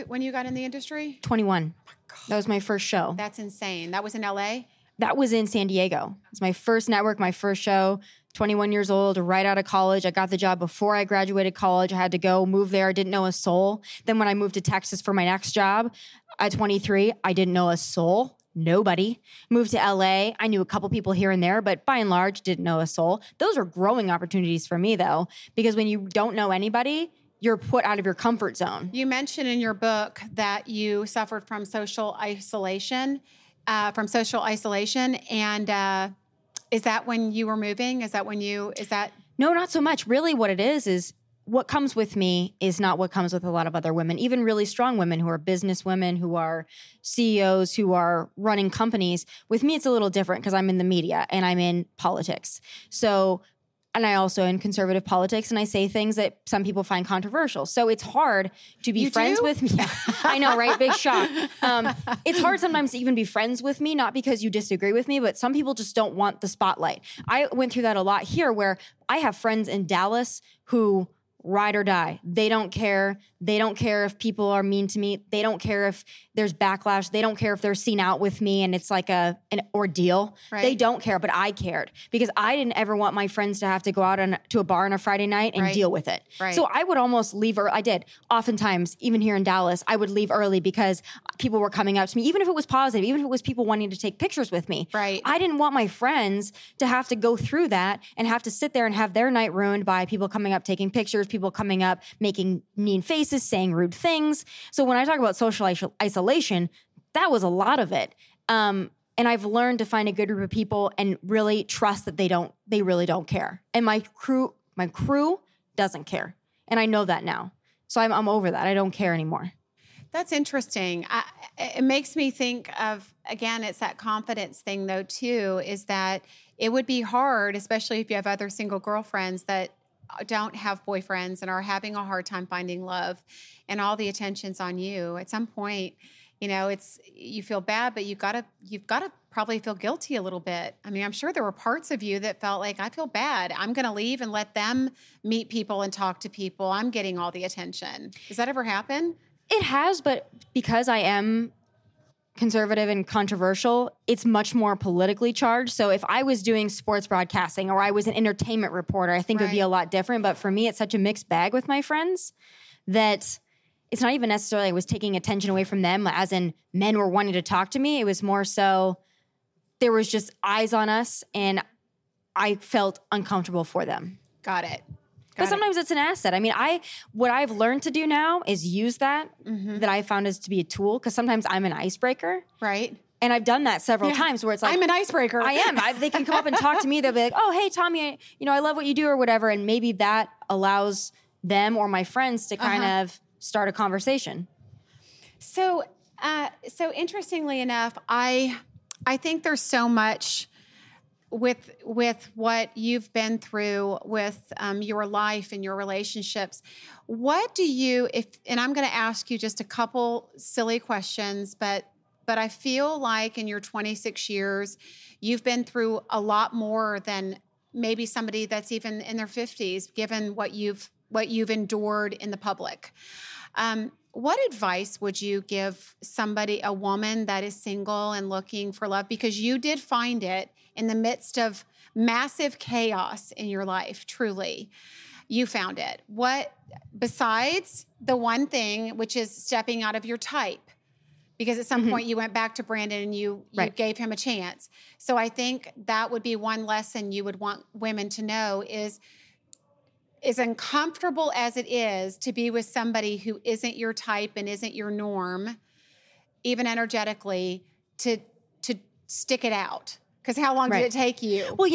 when you got in the industry? 21. Oh my God. That was my first show. That's insane. That was in LA? That was in San Diego. It's my first network, my first show, 21 years old, right out of college. I got the job before I graduated college. I had to go move there. I didn't know a soul. Then when I moved to Texas for my next job at 23, I didn't know a soul. Nobody. Moved to LA. I knew a couple people here and there, but by and large, didn't know a soul. Those are growing opportunities for me though, because when you don't know anybody, you're put out of your comfort zone. You mentioned in your book that you suffered from social isolation. And is that when you were moving? No, not so much. Really what it is what comes with me is not what comes with a lot of other women, even really strong women who are business women, who are CEOs, who are running companies. With me, it's a little different because I'm in the media and I'm in politics. And I also in conservative politics, and I say things that some people find controversial. So it's hard to be friends with me. I know, right? Big shock. It's hard sometimes to even be friends with me, not because you disagree with me, but some people just don't want the spotlight. I went through that a lot here, where I have friends in Dallas who ride or die. They don't care. They don't care if people are mean to me. They don't care if there's backlash. They don't care if they're seen out with me and it's like an ordeal. Right. They don't care, but I cared, because I didn't ever want my friends to have to go out to a bar on a Friday night and deal with it. Right. So I would almost leave early. I did. Oftentimes, even here in Dallas, I would leave early because people were coming up to me, even if it was positive, even if it was people wanting to take pictures with me. Right. I didn't want my friends to have to go through that and have to sit there and have their night ruined by people coming up, taking pictures, people coming up, making mean faces, saying rude things. So when I talk about social isolation, that was a lot of it. And I've learned to find a good group of people and really trust that they really don't care. And my crew doesn't care. And I know that now. So I'm over that. I don't care anymore. That's interesting. It makes me think of, again, it's that confidence thing though too, is that it would be hard, especially if you have other single girlfriends that don't have boyfriends and are having a hard time finding love, and all the attention's on you. At some point, you feel bad, but you've got to probably feel guilty a little bit. I mean, I'm sure there were parts of you that felt like, I feel bad. I'm going to leave and let them meet people and talk to people. I'm getting all the attention. Does that ever happen? It has, but because I am conservative and controversial, it's much more politically charged. So if I was doing sports broadcasting or I was an entertainment reporter, I think it would be a lot different. But for me, it's such a mixed bag with my friends that it's not even necessarily I was taking attention away from them, as in men were wanting to talk to me. It was more so there was just eyes on us and I felt uncomfortable for them. Got it. But sometimes it's an asset. I mean, what I've learned to do now is use that I found is to be a tool, because sometimes I'm an icebreaker. Right. And I've done that several times where it's like, I'm an icebreaker. I am. They can come up and talk to me. They'll be like, oh, hey, Tomi, I love what you do or whatever. And maybe that allows them or my friends to kind of start a conversation. So interestingly enough, I think there's so much with what you've been through with your life and your relationships. What do you, and I'm going to ask you just a couple silly questions, but I feel like in your 26 years, you've been through a lot more than maybe somebody that's even in their 50s, given what you've endured in the public. What advice would you give a woman that is single and looking for love? Because you did find it in the midst of massive chaos in your life, truly. You found it. What, besides the one thing, which is stepping out of your type, because at some point you went back to Brandon and you gave him a chance. So I think that would be one lesson you would want women to know is, as uncomfortable as it is to be with somebody who isn't your type and isn't your norm, even energetically, to stick it out. Because how long did it take you? Well,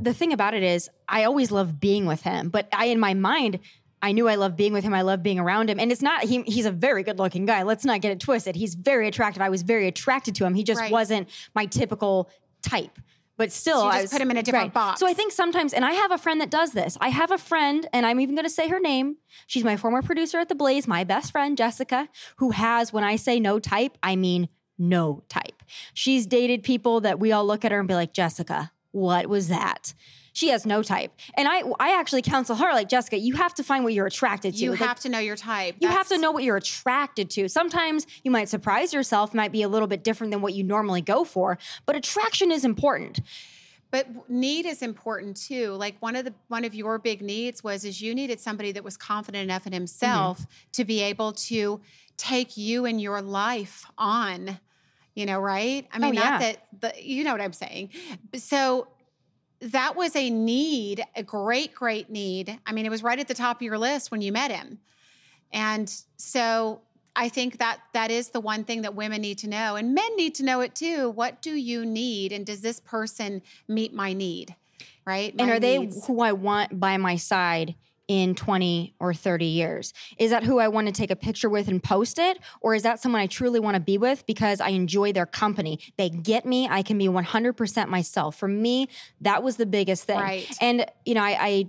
the thing about it is I always loved being with him, but in my mind, I knew I loved being with him. I loved being around him. And it's not, he's a very good looking guy. Let's not get it twisted. He's very attractive. I was very attracted to him. He just wasn't my typical type. But still, so you just put him in a different box. So I think sometimes, and I have a friend that does this. I have a friend, and I'm even going to say her name. She's my former producer at The Blaze, my best friend, Jessica, who has, when I say no type, I mean no type. She's dated people that we all look at her and be like, Jessica, what was that? She has no type. And I actually counsel her, like, Jessica, you have to find what you're attracted to. You have to know your type. You have to know what you're attracted to. Sometimes you might surprise yourself, might be a little bit different than what you normally go for, but attraction is important. But need is important too. Like one of your big needs was you needed somebody that was confident enough in himself to be able to take you and your life on, right? I mean, you know what I'm saying. So that was a need, a great, great need. I mean, it was right at the top of your list when you met him. And so I think that is the one thing that women need to know. And men need to know it too. What do you need? And does this person meet my need? Right? And are they who I want by my side in 20 or 30 years? Is that who I want to take a picture with and post it? Or is that someone I truly want to be with because I enjoy their company? They get me. I can be 100% myself. For me, that was the biggest thing. Right. And, I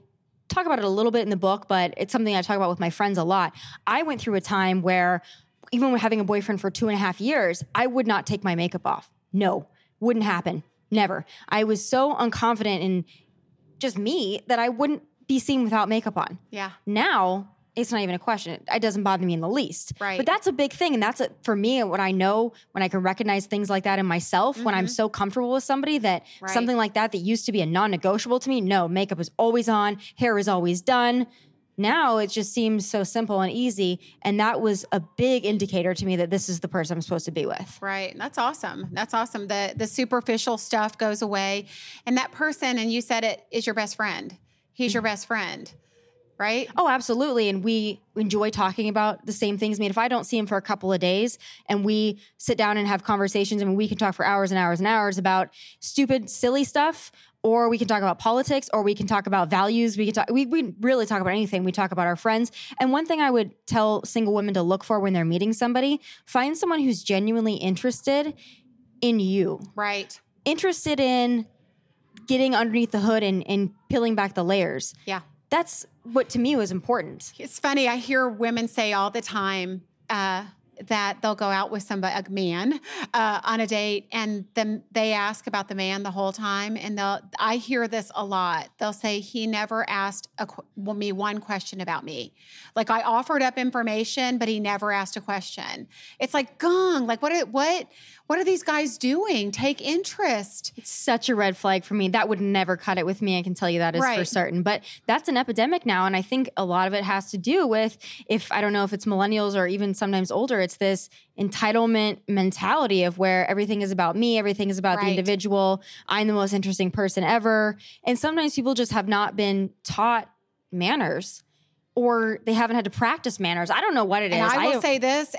talk about it a little bit in the book, but it's something I talk about with my friends a lot. I went through a time where even with having a boyfriend for 2.5 years, I would not take my makeup off. No, wouldn't happen. Never. I was so unconfident in just me that I wouldn't be seen without makeup on. Yeah. Now it's not even a question. It doesn't bother me in the least. Right. But that's a big thing. And that's for me, what I know when I can recognize things like that in myself, when I'm so comfortable with somebody that something like that used to be a non-negotiable to me. No, makeup was always on, hair was always done. Now it just seems so simple and easy. And that was a big indicator to me that this is the person I'm supposed to be with. Right. That's awesome. That's awesome. The superficial stuff goes away. And that person, and you said it, is your best friend. He's your best friend, right? Oh, absolutely. And we enjoy talking about the same things. I mean, if I don't see him for a couple of days and we sit down and have conversations, we can talk for hours and hours and hours about stupid, silly stuff, or we can talk about politics, or we can talk about values. We really talk about anything. We talk about our friends. And one thing I would tell single women to look for when they're meeting somebody, find someone who's genuinely interested in you. Right. Interested in getting underneath the hood and peeling back the layers. Yeah. That's what to me was important. It's funny. I hear women say all the time that they'll go out with a man on a date and then they ask about the man the whole time. And I hear this a lot. They'll say, he never asked me one question about me. Like I offered up information, but he never asked a question. It's like, gong, like what are these guys doing? Take interest. It's such a red flag for me. That would never cut it with me. I can tell you that is for certain, but that's an epidemic now. And I think a lot of it has to do with if it's millennials or even sometimes older, it's it's this entitlement mentality of where everything is about me, everything is about the individual. I'm the most interesting person ever. And sometimes people just have not been taught manners, or they haven't had to practice manners. I don't know what it is. I will say this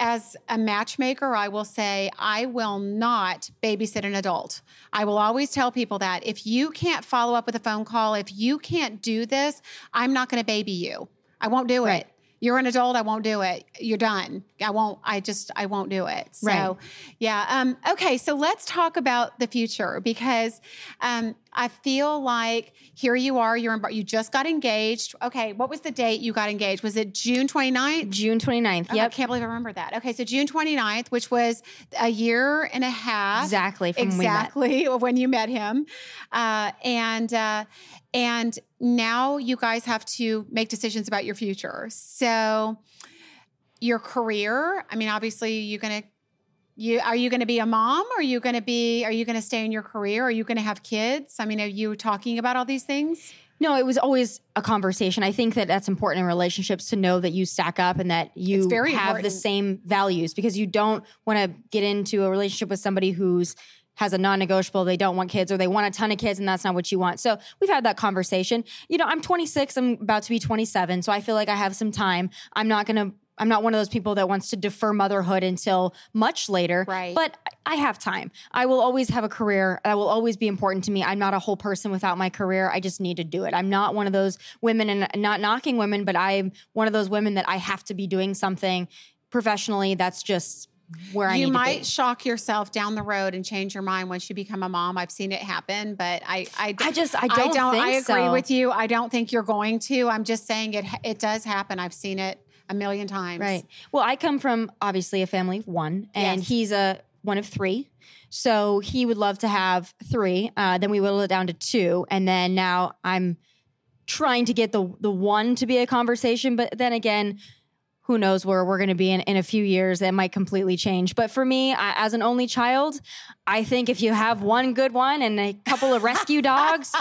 as a matchmaker, I will say, I will not babysit an adult. I will always tell people that if you can't follow up with a phone call, if you can't do this, I'm not going to baby you. I won't do it. You're an adult. I won't do it. You're done. I won't do it. So, yeah. Okay. So let's talk about the future, because, I feel like here you are, you just got engaged. Okay. What was the date you got engaged? Was it June 29th? June 29th. Yep. Oh, I can't believe I remember that. Okay. So June 29th, which was a year and a half. Exactly when you met him. And now you guys have to make decisions about your future. So your career, I mean, obviously are you going to be a mom? Are you going to stay in your career? Are you going to have kids? I mean, are you talking about all these things? No, it was always a conversation. I think that's important in relationships, to know that you stack up and that you have the same values, because you don't want to get into a relationship with somebody who's has a non-negotiable, they don't want kids, or they want a ton of kids and that's not what you want. So we've had that conversation. You know, I'm 26, I'm about to be 27. So I feel like I have some time. I'm not one of those people that wants to defer motherhood until much later, but I have time. I will always have a career. That will always be important to me. I'm not a whole person without my career. I just need to do it. I'm not one of those women, and not knocking women, but I'm one of those women that I have to be doing something professionally. That's just where I need to be. You might shock yourself down the road and change your mind once you become a mom. I've seen it happen, but I don't think so. I agree with you. I don't think you're going to. I'm just saying it does happen. I've seen it a million times. Right. Well, I come from obviously a family of one, and he's one of three. So he would love to have three. Then we whittled it down to two. And then now I'm trying to get the one to be a conversation. But then again, who knows where we're going to be in a few years. That might completely change. But for me, as an only child, I think if you have one good one and a couple of rescue dogs,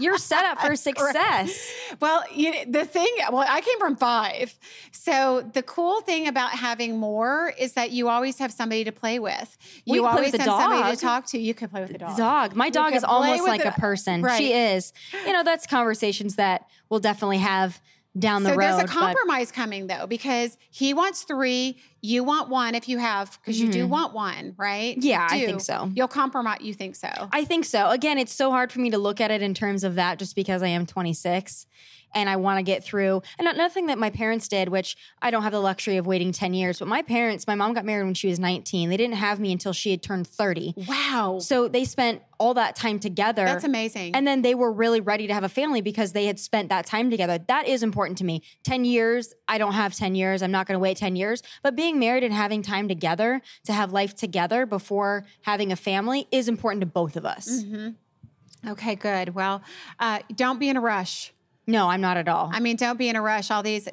you're set up for success. Well, I came from five. So the cool thing about having more is that you always have somebody to play with. You always have somebody to talk to. You could play with the dog. My dog is almost like a person. Right. She is. You know, that's conversations that we'll definitely have down the road. So there's a compromise coming, though, because he wants three, you want one if you have, because you do want one, right? Yeah, I think so. You'll compromise. You think so? I think so. Again, it's so hard for me to look at it in terms of that, just because I am 26 and I want to get through. And another thing that my parents did, which I don't have the luxury of waiting 10 years, but my mom got married when she was 19. They didn't have me until she had turned 30. Wow. So they spent all that time together. That's amazing. And then they were really ready to have a family because they had spent that time together. That is important to me. 10 years, I don't have 10 years. I'm not going to wait 10 years. But being married and having time together, to have life together before having a family, is important to both of us. Mm-hmm. Okay, good. Well, don't be in a rush. No, I'm not at all. I mean, don't be in a rush. All these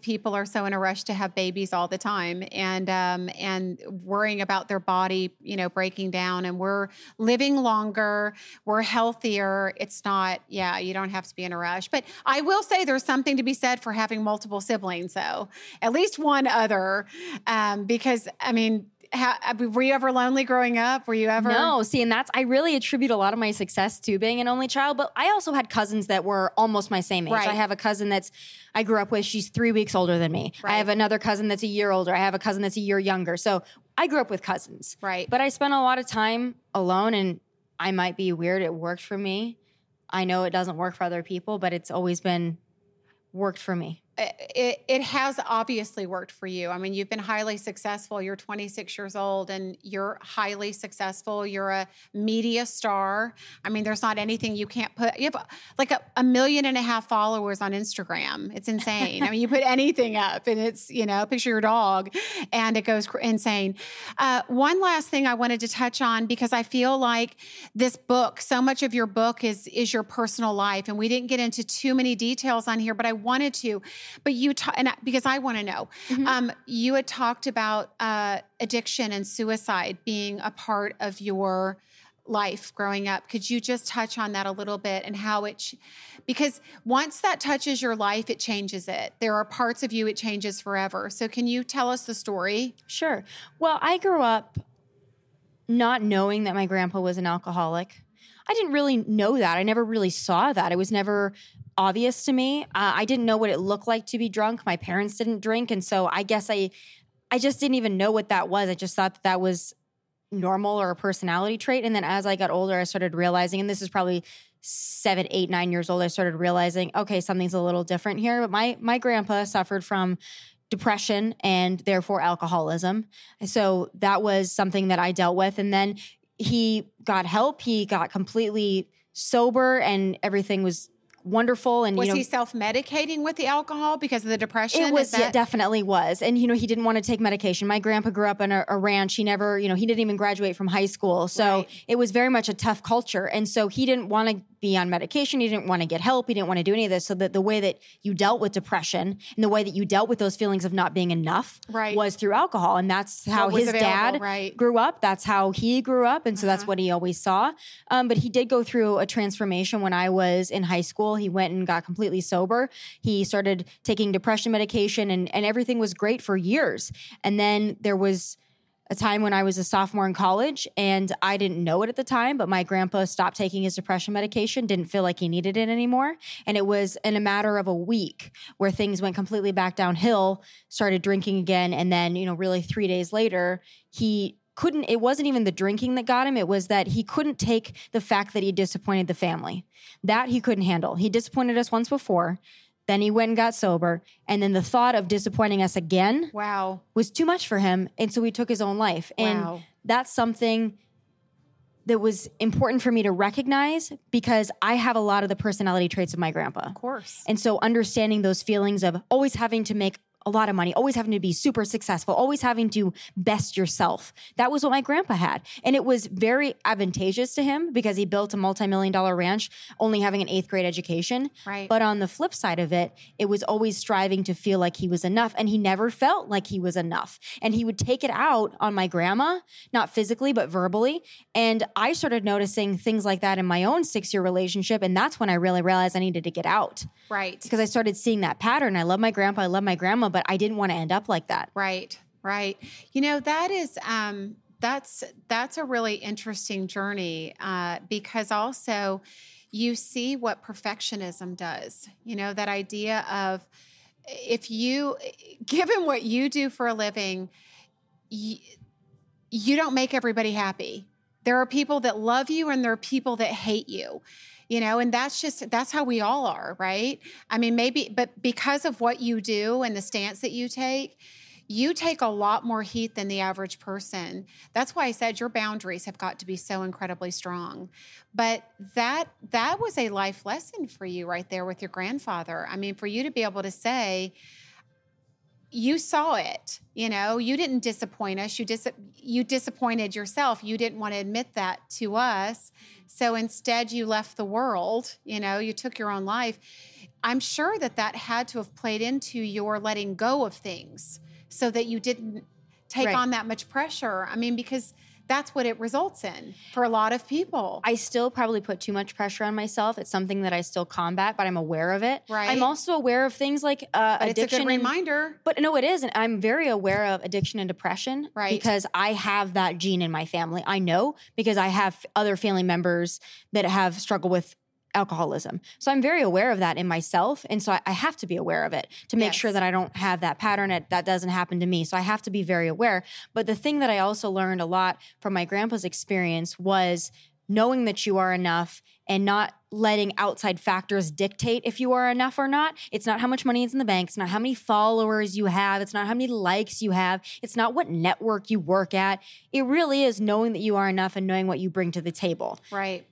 people are so in a rush to have babies all the time, and worrying about their body, breaking down. And we're living longer, we're healthier. It's not, you don't have to be in a rush. But I will say there's something to be said for having multiple siblings, though. At least one other, because I mean. Were you ever lonely growing up? Were you ever? No. See, and I really attribute a lot of my success to being an only child, but I also had cousins that were almost my same age. Right. I have a cousin I grew up with, she's 3 weeks older than me. Right. I have another cousin that's a year older. I have a cousin that's a year younger. So I grew up with cousins. Right. But I spent a lot of time alone, and I might be weird. It worked for me. I know it doesn't work for other people, but it's always been worked for me. It has obviously worked for you. I mean, you've been highly successful. You're 26 years old and you're highly successful. You're a media star. I mean, there's not anything you can't put. You have like a 1.5 million followers on Instagram. It's insane. I mean, you put anything up and it's, picture your dog and it goes insane. One last thing I wanted to touch on, because I feel like this book, so much of your book is your personal life. And we didn't get into too many details on here, but I wanted to. But because I want to know, you had talked about addiction and suicide being a part of your life growing up. Could you just touch on that a little bit and how it, because once that touches your life, it changes it. There are parts of you it changes forever. So can you tell us the story? Sure. Well, I grew up not knowing that my grandpa was an alcoholic. I didn't really know that. I never really saw that. It was never obvious to me. I didn't know what it looked like to be drunk. My parents didn't drink. And so I guess I just didn't even know what that was. I just thought that was normal or a personality trait. And then as I got older, I started realizing, and this is probably 7, 8, 9 years old, I started realizing, okay, something's a little different here. But my grandpa suffered from depression and therefore alcoholism. And so that was something that I dealt with. And then he got help. He got completely sober and everything was wonderful. And was he self-medicating with the alcohol because of the depression? It was, yeah, definitely was. And, he didn't want to take medication. My grandpa grew up on a ranch. He never, he didn't even graduate from high school. So It was very much a tough culture. And so he didn't want to be on medication. He didn't want to get help. He didn't want to do any of this. So that the way that you dealt with depression and the way that you dealt with those feelings of not being enough was through alcohol. And that's how his dad grew up. That's how he grew up. And so that's what he always saw. But he did go through a transformation when I was in high school. He went and got completely sober. He started taking depression medication and everything was great for years. And then there was a time when I was a sophomore in college, and I didn't know it at the time, but my grandpa stopped taking his depression medication, didn't feel like he needed it anymore. And it was in a matter of a week where things went completely back downhill, started drinking again. And then, really 3 days later, it wasn't even the drinking that got him. It was that he couldn't take the fact that he disappointed the family. That he couldn't handle. He disappointed us once before. Then he went and got sober. And then the thought of disappointing us again was too much for him. And so he took his own life. Wow. And that's something that was important for me to recognize because I have a lot of the personality traits of my grandpa. Of course. And so understanding those feelings of always having to make a lot of money, always having to be super successful, always having to best yourself. That was what my grandpa had. And it was very advantageous to him because he built a multi-million-dollar ranch only having an 8th grade education. Right. But on the flip side of it, it was always striving to feel like he was enough. And he never felt like he was enough. And he would take it out on my grandma, not physically, but verbally. And I started noticing things like that in my own 6-year relationship. And that's when I really realized I needed to get out. Right. Because I started seeing that pattern. I love my grandpa. I love my grandma. But I didn't want to end up like that. Right, right. That is, that's a really interesting journey because also you see what perfectionism does. That idea of given what you do for a living, you don't make everybody happy. There are people that love you and there are people that hate you. And that's how we all are, right? I mean, but because of what you do and the stance that you take a lot more heat than the average person. That's why I said your boundaries have got to be so incredibly strong. But that was a life lesson for you right there with your grandfather. I mean, for you to be able to say, you saw it, you didn't disappoint us. You disappointed yourself. You didn't want to admit that to us. So instead you left the world, you took your own life. I'm sure that had to have played into your letting go of things so that you didn't take on that much pressure. I mean, because that's what it results in for a lot of people. I still probably put too much pressure on myself. It's something that I still combat, but I'm aware of it. Right. I'm also aware of things like addiction. It's a good reminder. But no, it isn't. I'm very aware of addiction and depression because I have that gene in my family. I know because I have other family members that have struggled with alcoholism. So I'm very aware of that in myself. And so I have to be aware of it to make sure that I don't have that pattern. That doesn't happen to me. So I have to be very aware. But the thing that I also learned a lot from my grandpa's experience was knowing that you are enough and not letting outside factors dictate if you are enough or not. It's not how much money is in the bank. It's not how many followers you have. It's not how many likes you have. It's not what network you work at. It really is knowing that you are enough and knowing what you bring to the table. Right.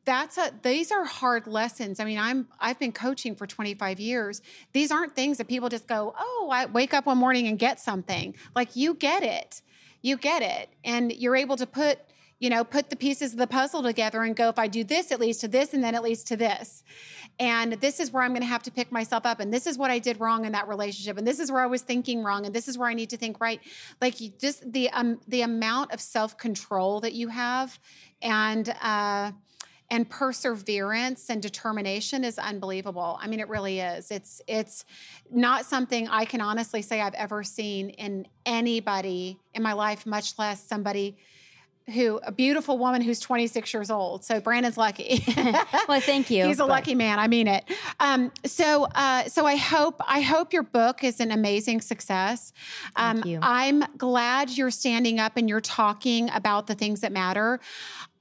These are hard lessons. I mean, I've been coaching for 25 years. These aren't things that people just go, oh, I wake up one morning and get something. Like you get it. And you're able to put you know, put the pieces of the puzzle together and go, if I do this, it leads to this, and then it leads to this. And this is where I'm going to have to pick myself up. And this is what I did wrong in that relationship. And this is where I was thinking wrong. And this is where I need to think right. Like, you just the amount of self-control that you have and perseverance and determination is unbelievable. I mean, it really is. It's not something I can honestly say I've ever seen in anybody in my life, much less somebody a beautiful woman who's 26 years old. So Brandon's lucky. Well, thank you. He's a lucky man. I mean it. So I hope your book is an amazing success. Thank you. I'm glad you're standing up and you're talking about the things that matter.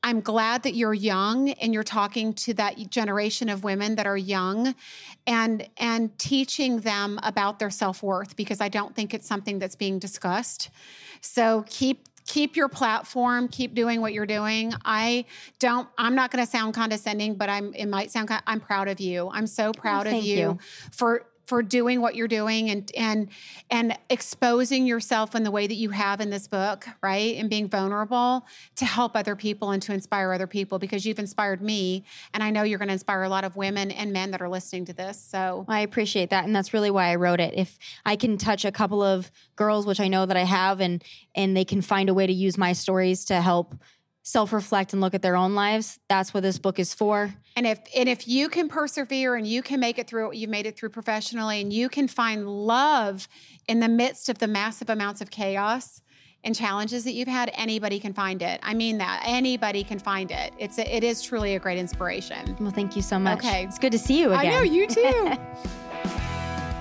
I'm glad that you're young and you're talking to that generation of women that are young and teaching them about their self-worth, because I don't think it's something that's being discussed. So keep your platform, keep doing what you're doing. I'm not going to sound condescending, but I'm proud of you. I'm so proud of you for doing what you're doing and exposing yourself in the way that you have in this book, right? And being vulnerable to help other people and to inspire other people, because you've inspired me. And I know you're going to inspire a lot of women and men that are listening to this. So I appreciate that. And that's really why I wrote it. If I can touch a couple of girls, which I know that I have, and they can find a way to use my stories to help self-reflect and look at their own lives. That's what this book is for. And if you can persevere and you can make it through what you've made it through professionally, and you can find love in the midst of the massive amounts of chaos and challenges that you've had, anybody can find it. I mean that. Anybody can find it. It is truly a great inspiration. Well, thank you so much. Okay. It's good to see you again. I know, you too.